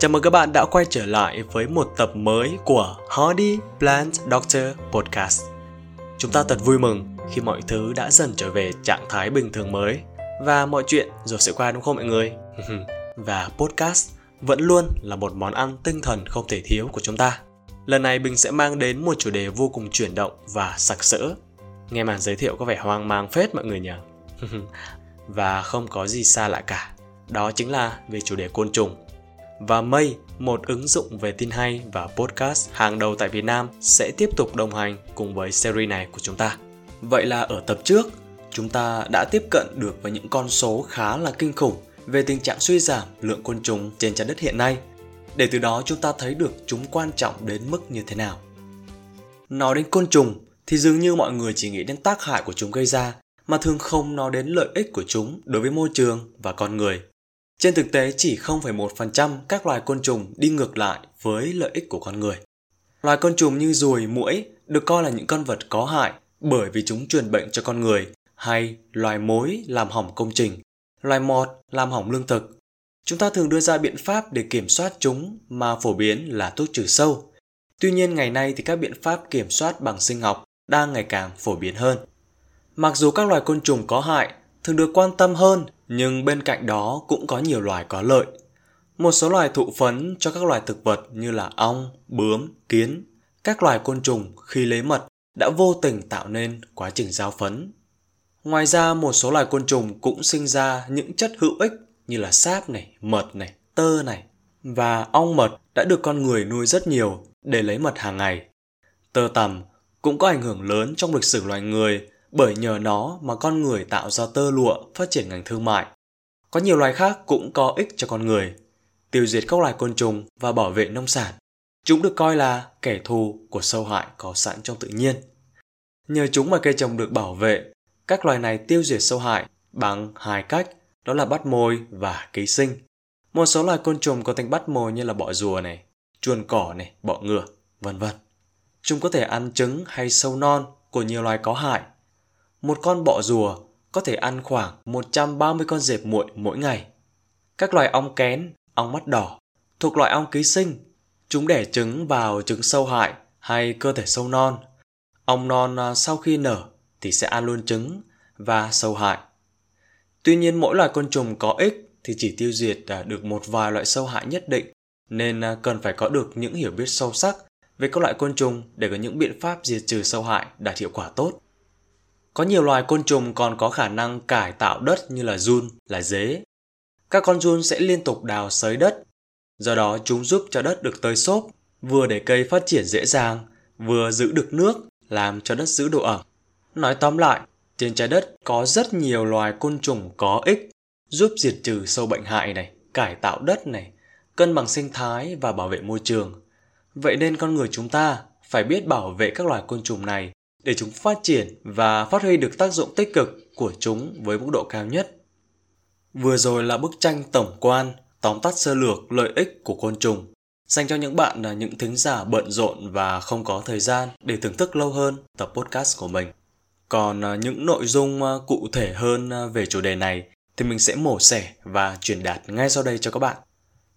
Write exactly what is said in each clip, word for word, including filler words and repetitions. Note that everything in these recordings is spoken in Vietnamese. Chào mừng các bạn đã quay trở lại với một tập mới của Hardy Plant Doctor Podcast. Chúng ta thật vui mừng khi mọi thứ đã dần trở về trạng thái bình thường mới. Và mọi chuyện rồi sẽ qua đúng không mọi người? Và podcast vẫn luôn là một món ăn tinh thần không thể thiếu của chúng ta. Lần này Bình sẽ mang đến một chủ đề vô cùng chuyển động và sặc sỡ. Nghe màn giới thiệu có vẻ hoang mang phết mọi người nhỉ? Và không có gì xa lạ cả. Đó chính là về chủ đề côn trùng. Và Mây, một ứng dụng về tin hay và podcast hàng đầu tại Việt Nam, sẽ tiếp tục đồng hành cùng với series này của chúng ta. Vậy là ở tập trước, chúng ta đã tiếp cận được với những con số khá là kinh khủng về tình trạng suy giảm lượng côn trùng trên trái đất hiện nay, để từ đó chúng ta thấy được chúng quan trọng đến mức như thế nào. Nói đến côn trùng thì dường như mọi người chỉ nghĩ đến tác hại của chúng gây ra, mà thường không nói đến lợi ích của chúng đối với môi trường và con người. Trên thực tế, chỉ không phẩy một phần trăm các loài côn trùng đi ngược lại với lợi ích của con người. Loài côn trùng như ruồi, muỗi được coi là những con vật có hại bởi vì chúng truyền bệnh cho con người, hay loài mối làm hỏng công trình, loài mọt làm hỏng lương thực. Chúng ta thường đưa ra biện pháp để kiểm soát chúng mà phổ biến là thuốc trừ sâu. Tuy nhiên, ngày nay thì các biện pháp kiểm soát bằng sinh học đang ngày càng phổ biến hơn. Mặc dù các loài côn trùng có hại thường được quan tâm hơn, nhưng bên cạnh đó cũng có nhiều loài có lợi. Một số loài thụ phấn cho các loài thực vật như là ong, bướm, kiến. Các loài côn trùng khi lấy mật đã vô tình tạo nên quá trình giao phấn. Ngoài ra, một số loài côn trùng cũng sinh ra những chất hữu ích như là sáp này, mật này, tơ này. Và ong mật đã được con người nuôi rất nhiều để lấy mật hàng ngày. Tơ tằm cũng có ảnh hưởng lớn trong lịch sử loài người, bởi nhờ nó mà con người tạo ra tơ lụa, phát triển ngành thương mại. Có nhiều loài khác cũng có ích cho con người, tiêu diệt các loài côn trùng và bảo vệ nông sản. Chúng được coi là kẻ thù của sâu hại có sẵn trong tự nhiên. Nhờ chúng mà cây trồng được bảo vệ, các loài này tiêu diệt sâu hại bằng hai cách, đó là bắt mồi và ký sinh. Một số loài côn trùng có tính bắt mồi như là bọ rùa này, chuồn cỏ này, bọ ngựa, vân vân. Chúng có thể ăn trứng hay sâu non của nhiều loài có hại. Một con bọ rùa có thể ăn khoảng một trăm ba mươi con dẹp muội mỗi ngày. Các loài ong kén, ong mắt đỏ thuộc loại ong ký sinh. Chúng đẻ trứng vào trứng sâu hại hay cơ thể sâu non. Ong non sau khi nở thì sẽ ăn luôn trứng và sâu hại. Tuy nhiên, mỗi loài côn trùng có ích thì chỉ tiêu diệt được một vài loại sâu hại nhất định, nên cần phải có được những hiểu biết sâu sắc về các loại côn trùng để có những biện pháp diệt trừ sâu hại đạt hiệu quả tốt. Có nhiều loài côn trùng còn có khả năng cải tạo đất như là giun, là dế. Các con giun sẽ liên tục đào xới đất. Do đó chúng giúp cho đất được tơi xốp, vừa để cây phát triển dễ dàng, vừa giữ được nước, làm cho đất giữ độ ẩm. Nói tóm lại, trên trái đất có rất nhiều loài côn trùng có ích, giúp diệt trừ sâu bệnh hại này, cải tạo đất này, cân bằng sinh thái và bảo vệ môi trường. Vậy nên con người chúng ta phải biết bảo vệ các loài côn trùng này, để chúng phát triển và phát huy được tác dụng tích cực của chúng với mức độ cao nhất. Vừa rồi là bức tranh tổng quan, tóm tắt sơ lược lợi ích của côn trùng, dành cho những bạn là những thính giả bận rộn và không có thời gian để thưởng thức lâu hơn tập podcast của mình. Còn những nội dung cụ thể hơn về chủ đề này thì mình sẽ mổ xẻ và truyền đạt ngay sau đây cho các bạn.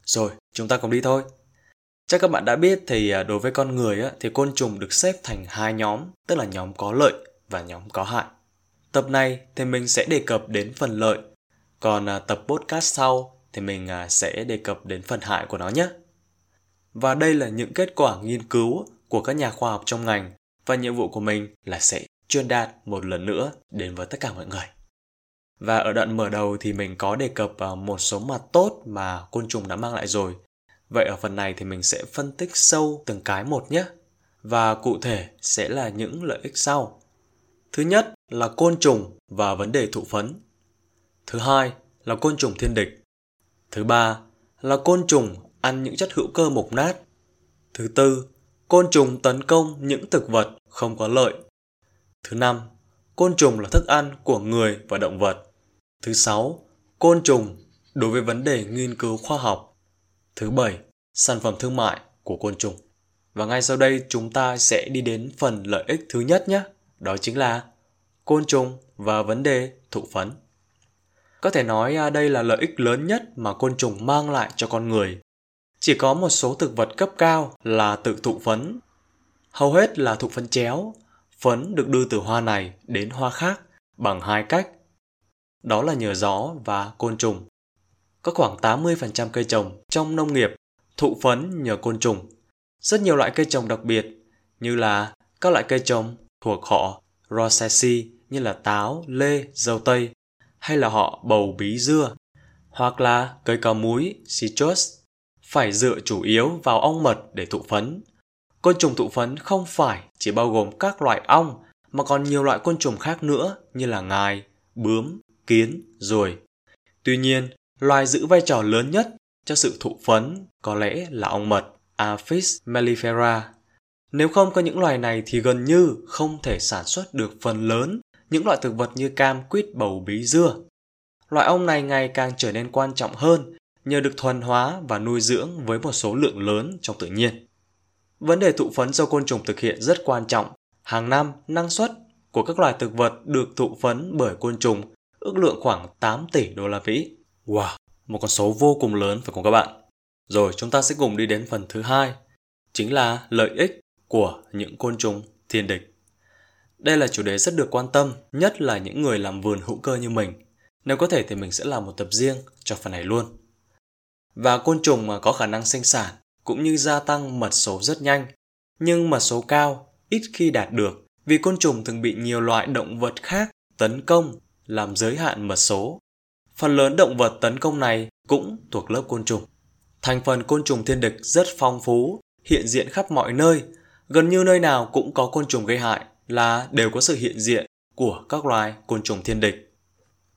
Rồi, chúng ta cùng đi thôi. Chắc các bạn đã biết thì đối với con người thì côn trùng được xếp thành hai nhóm, tức là nhóm có lợi và nhóm có hại. Tập này thì mình sẽ đề cập đến phần lợi, còn tập podcast sau thì mình sẽ đề cập đến phần hại của nó nhé. Và đây là những kết quả nghiên cứu của các nhà khoa học trong ngành, và nhiệm vụ của mình là sẽ truyền đạt một lần nữa đến với tất cả mọi người. Và ở đoạn mở đầu thì mình có đề cập một số mặt tốt mà côn trùng đã mang lại rồi. Vậy ở phần này thì mình sẽ phân tích sâu từng cái một nhé. Và cụ thể sẽ là những lợi ích sau. Thứ nhất là côn trùng và vấn đề thụ phấn. Thứ hai là côn trùng thiên địch. Thứ ba là côn trùng ăn những chất hữu cơ mục nát. Thứ tư, côn trùng tấn công những thực vật không có lợi. Thứ năm, côn trùng là thức ăn của người và động vật. Thứ sáu, côn trùng đối với vấn đề nghiên cứu khoa học. Thứ bảy, sản phẩm thương mại của côn trùng. Và ngay sau đây chúng ta sẽ đi đến phần lợi ích thứ nhất nhé. Đó chính là côn trùng và vấn đề thụ phấn. Có thể nói đây là lợi ích lớn nhất mà côn trùng mang lại cho con người. Chỉ có một số thực vật cấp cao là tự thụ phấn. Hầu hết là thụ phấn chéo, phấn được đưa từ hoa này đến hoa khác bằng hai cách. Đó là nhờ gió và côn trùng. Có khoảng tám mươi phần trăm cây trồng trong nông nghiệp thụ phấn nhờ côn trùng. Rất nhiều loại cây trồng đặc biệt như là các loại cây trồng thuộc họ Rosaceae như là táo, lê, dâu tây hay là họ bầu bí dưa hoặc là cây có múi, citrus phải dựa chủ yếu vào ong mật để thụ phấn. Côn trùng thụ phấn không phải chỉ bao gồm các loại ong mà còn nhiều loại côn trùng khác nữa như là ngài, bướm, kiến, ruồi. Tuy nhiên, loài giữ vai trò lớn nhất cho sự thụ phấn có lẽ là ong mật Apis mellifera. Nếu không có những loài này thì gần như không thể sản xuất được phần lớn những loại thực vật như cam, quýt, bầu bí, dưa. Loại ong này ngày càng trở nên quan trọng hơn nhờ được thuần hóa và nuôi dưỡng với một số lượng lớn trong tự nhiên. Vấn đề thụ phấn do côn trùng thực hiện rất quan trọng. Hàng năm, năng suất của các loài thực vật được thụ phấn bởi côn trùng ước lượng khoảng tám tỷ đô la Mỹ. Wow, một con số vô cùng lớn phải không các bạn? Rồi chúng ta sẽ cùng đi đến phần thứ hai, chính là lợi ích của những côn trùng thiên địch. Đây là chủ đề rất được quan tâm, nhất là những người làm vườn hữu cơ như mình. Nếu có thể thì mình sẽ làm một tập riêng cho phần này luôn. Và côn trùng mà có khả năng sinh sản cũng như gia tăng mật số rất nhanh, nhưng mật số cao ít khi đạt được vì côn trùng thường bị nhiều loại động vật khác tấn công làm giới hạn mật số. Phần lớn động vật tấn công này cũng thuộc lớp côn trùng. Thành phần côn trùng thiên địch rất phong phú, hiện diện khắp mọi nơi, gần như nơi nào cũng có côn trùng gây hại là đều có sự hiện diện của các loài côn trùng thiên địch.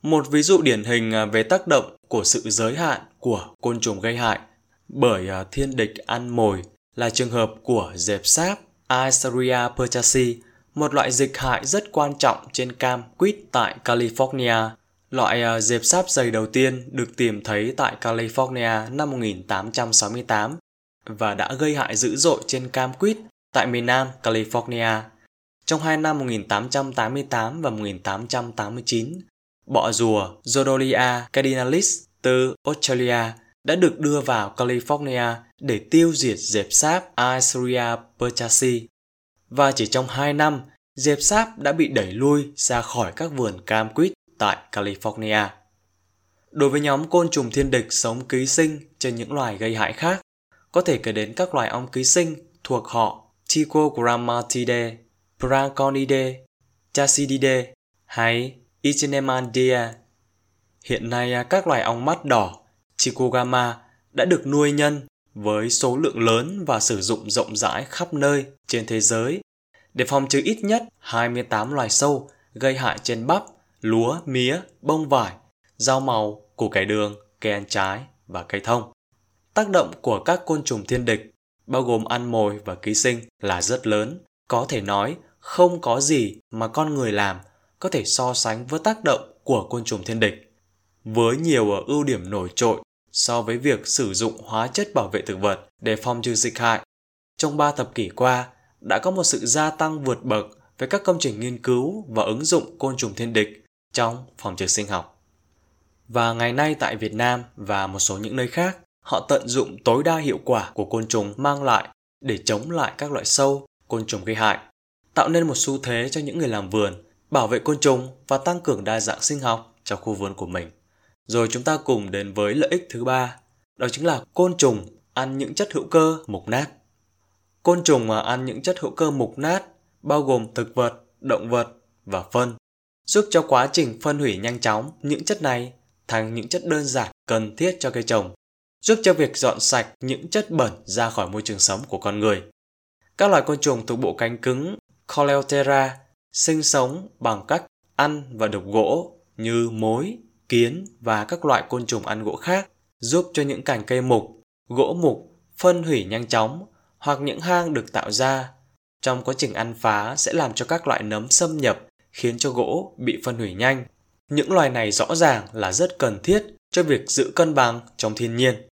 Một ví dụ điển hình về tác động của sự giới hạn của côn trùng gây hại bởi thiên địch ăn mồi là trường hợp của dẹp sáp Icerya purchasi, một loại dịch hại rất quan trọng trên cam quýt tại California. Loại dẹp sáp dày đầu tiên được tìm thấy tại California năm một nghìn tám trăm sáu mươi tám và đã gây hại dữ dội trên cam quýt tại miền Nam California. Trong hai năm một nghìn tám trăm tám mươi tám và một nghìn tám trăm tám mươi chín, bọ rùa Rodolia cardinalis từ Australia đã được đưa vào California để tiêu diệt dẹp sáp Icerya purchasi. Và chỉ trong hai năm, dẹp sáp đã bị đẩy lui ra khỏi các vườn cam quýt tại California. Đối với nhóm côn trùng thiên địch sống ký sinh trên những loài gây hại khác, có thể kể đến các loài ong ký sinh thuộc họ Trichogrammatidae, Braconidae, Chalcididae hay Ichneumonidae. Hiện nay các loài ong mắt đỏ Trichogramma đã được nuôi nhân với số lượng lớn và sử dụng rộng rãi khắp nơi trên thế giới để phòng trừ ít nhất hai mươi tám loài sâu gây hại trên bắp, lúa, mía, bông vải, rau màu, củ cải đường, cây ăn trái và cây thông. Tác động của các côn trùng thiên địch, bao gồm ăn mồi và ký sinh là rất lớn. Có thể nói không có gì mà con người làm có thể so sánh với tác động của côn trùng thiên địch, với nhiều ưu điểm nổi trội so với việc sử dụng hóa chất bảo vệ thực vật để phòng trừ dịch hại. Trong ba thập kỷ qua, đã có một sự gia tăng vượt bậc về các công trình nghiên cứu và ứng dụng côn trùng thiên địch trong phòng trừ sinh học. Và ngày nay tại Việt Nam và một số những nơi khác, họ tận dụng tối đa hiệu quả của côn trùng mang lại để chống lại các loại sâu, côn trùng gây hại, tạo nên một xu thế cho những người làm vườn, bảo vệ côn trùng và tăng cường đa dạng sinh học trong khu vườn của mình. Rồi chúng ta cùng đến với lợi ích thứ ba, đó chính là côn trùng ăn những chất hữu cơ mục nát. Côn trùng mà ăn những chất hữu cơ mục nát bao gồm thực vật, động vật và phân, giúp cho quá trình phân hủy nhanh chóng những chất này thành những chất đơn giản cần thiết cho cây trồng, giúp cho việc dọn sạch những chất bẩn ra khỏi môi trường sống của con người. Các loài côn trùng thuộc bộ cánh cứng Coleoptera sinh sống bằng cách ăn và đục gỗ như mối, kiến và các loại côn trùng ăn gỗ khác, giúp cho những cành cây mục, gỗ mục phân hủy nhanh chóng hoặc những hang được tạo ra. Trong quá trình ăn phá sẽ làm cho các loại nấm xâm nhập khiến cho gỗ bị phân hủy nhanh. Những loài này rõ ràng là rất cần thiết cho việc giữ cân bằng trong thiên nhiên.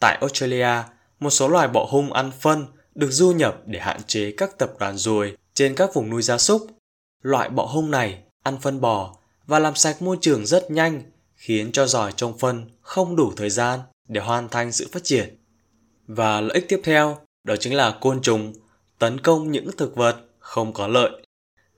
Tại Australia, một số loài bọ hung ăn phân được du nhập để hạn chế các tập đoàn ruồi trên các vùng nuôi gia súc. Loại bọ hung này ăn phân bò và làm sạch môi trường rất nhanh, khiến cho giòi trông phân không đủ thời gian để hoàn thành sự phát triển. Và lợi ích tiếp theo đó chính là côn trùng tấn công những thực vật không có lợi.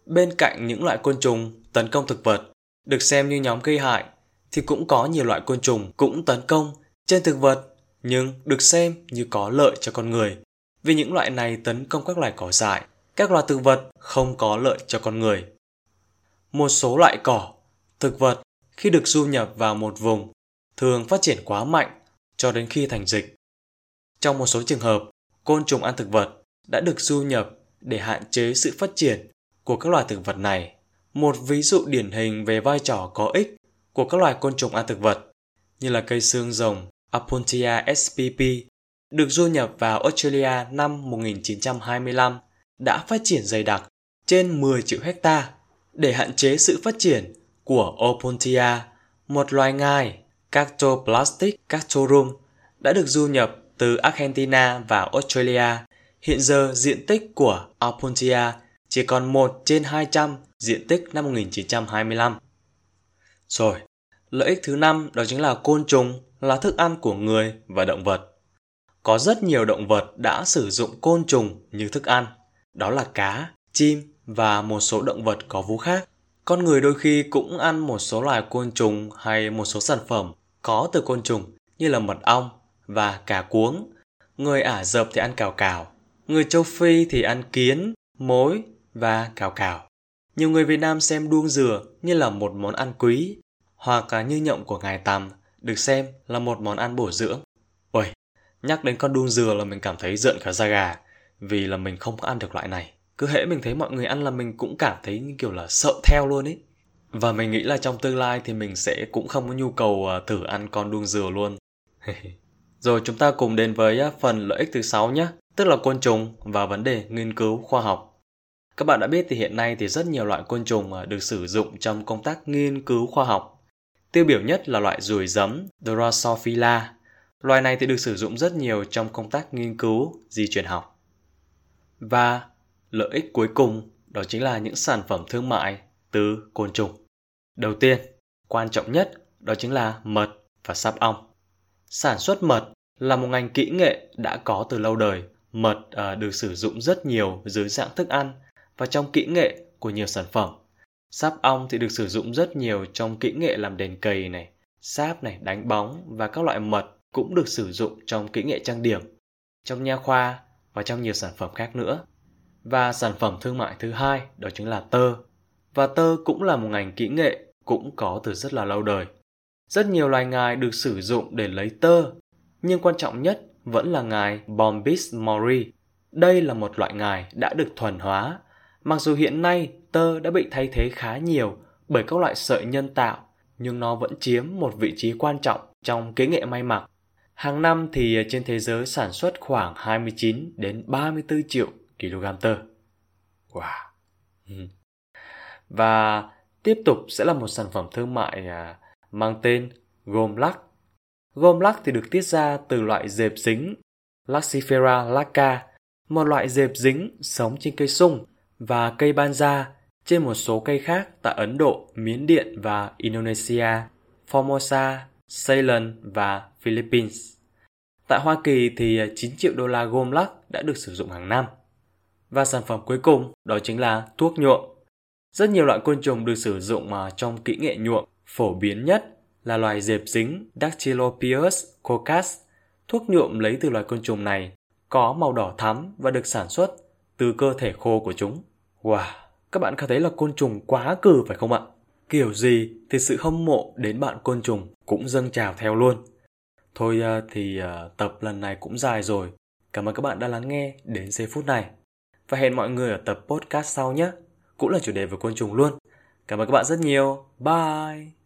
Bên cạnh những loại côn trùng tấn công thực vật được xem như nhóm gây hại, thì cũng có nhiều loại côn trùng cũng tấn công trên thực vật nhưng được xem như có lợi cho con người. Vì những loại này tấn công các loài cỏ dại, các loài thực vật không có lợi cho con người. Một số loại cỏ, thực vật khi được du nhập vào một vùng thường phát triển quá mạnh cho đến khi thành dịch. Trong một số trường hợp, côn trùng ăn thực vật đã được du nhập để hạn chế sự phát triển của các loài thực vật này. Một ví dụ điển hình về vai trò có ích của các loài côn trùng ăn thực vật như là cây xương rồng Opuntia spp được du nhập vào Australia năm một nghìn chín trăm hai mươi lăm đã phát triển dày đặc trên mười triệu hecta để hạn chế sự phát triển của Opuntia, một loài ngai Cactoblastis cactorum đã được du nhập từ Argentina vào Australia. Hiện giờ diện tích của Opuntia chỉ còn một trên hai trăm diện tích năm một nghìn chín trăm hai mươi lăm. Rồi, lợi ích thứ năm đó chính là côn trùng là thức ăn của người và động vật. Có rất nhiều động vật đã sử dụng côn trùng như thức ăn, đó là cá, chim và một số động vật có vú khác. Con người đôi khi cũng ăn một số loài côn trùng hay một số sản phẩm có từ côn trùng như là mật ong và cà cuống. Người Ả Rập thì ăn cào cào, người châu Phi thì ăn kiến, mối và cào cào. Nhiều người Việt Nam xem đuông dừa như là một món ăn quý, hoặc như nhộng của ngài Tằm được xem là một món ăn bổ dưỡng. Ôi, nhắc đến con đuông dừa là mình cảm thấy rợn cả da gà, vì là mình không có ăn được loại này. Cứ hễ mình thấy mọi người ăn là mình cũng cảm thấy như kiểu là sợ theo luôn ấy. Và mình nghĩ là trong tương lai thì mình sẽ cũng không có nhu cầu thử ăn con đuông dừa luôn. Rồi chúng ta cùng đến với phần lợi ích thứ sáu nhé, tức là côn trùng và vấn đề nghiên cứu khoa học. Các bạn đã biết thì hiện nay thì rất nhiều loại côn trùng được sử dụng trong công tác nghiên cứu khoa học. Tiêu biểu nhất là loại ruồi giấm Drosophila. Loài này thì được sử dụng rất nhiều trong công tác nghiên cứu di truyền học. Và lợi ích cuối cùng đó chính là những sản phẩm thương mại từ côn trùng. Đầu tiên, quan trọng nhất đó chính là mật và sáp ong. Sản xuất mật là một ngành kỹ nghệ đã có từ lâu đời. Mật à, được sử dụng rất nhiều dưới dạng thức ăn và trong kỹ nghệ của nhiều sản phẩm. Sáp ong thì được sử dụng rất nhiều trong kỹ nghệ làm đèn cầy này, sáp này, đánh bóng và các loại mật cũng được sử dụng trong kỹ nghệ trang điểm, trong nha khoa và trong nhiều sản phẩm khác nữa. Và sản phẩm thương mại thứ hai đó chính là tơ. Và tơ cũng là một ngành kỹ nghệ cũng có từ rất là lâu đời. Rất nhiều loài ngài được sử dụng để lấy tơ, nhưng quan trọng nhất vẫn là ngài Bombyx mori. Đây là một loại ngài đã được thuần hóa. Mặc dù hiện nay tơ đã bị thay thế khá nhiều bởi các loại sợi nhân tạo, nhưng nó vẫn chiếm một vị trí quan trọng trong kỹ nghệ may mặc. Hàng năm thì trên thế giới sản xuất khoảng hai mươi chín đến ba mươi tư triệu kg tơ. Wow. Và tiếp tục sẽ là một sản phẩm thương mại mang tên gôm lắc. Gôm lắc thì được tiết ra từ loại dẹp dính Laccifer lacca, một loại dẹp dính sống trên cây sung và cây banja trên một số cây khác tại Ấn Độ, Miến Điện và Indonesia, Formosa, Ceylon và Philippines. Tại Hoa Kỳ thì chín triệu đô la gôm lắc đã được sử dụng hàng năm. Và sản phẩm cuối cùng đó chính là thuốc nhuộm. Rất nhiều loại côn trùng được sử dụng trong kỹ nghệ nhuộm. Phổ biến nhất là loài dẹp dính Dactylopius coccus. Thuốc nhuộm lấy từ loài côn trùng này có màu đỏ thắm và được sản xuất từ cơ thể khô của chúng. Wow, các bạn có thấy là côn trùng quá cừ phải không ạ? Kiểu gì thì sự hâm mộ đến bạn côn trùng cũng dâng trào theo luôn. Thôi thì tập lần này cũng dài rồi. Cảm ơn các bạn đã lắng nghe đến giây phút này. Và hẹn mọi người ở tập podcast sau nhé. Cũng là chủ đề về côn trùng luôn. Cảm ơn các bạn rất nhiều. Bye!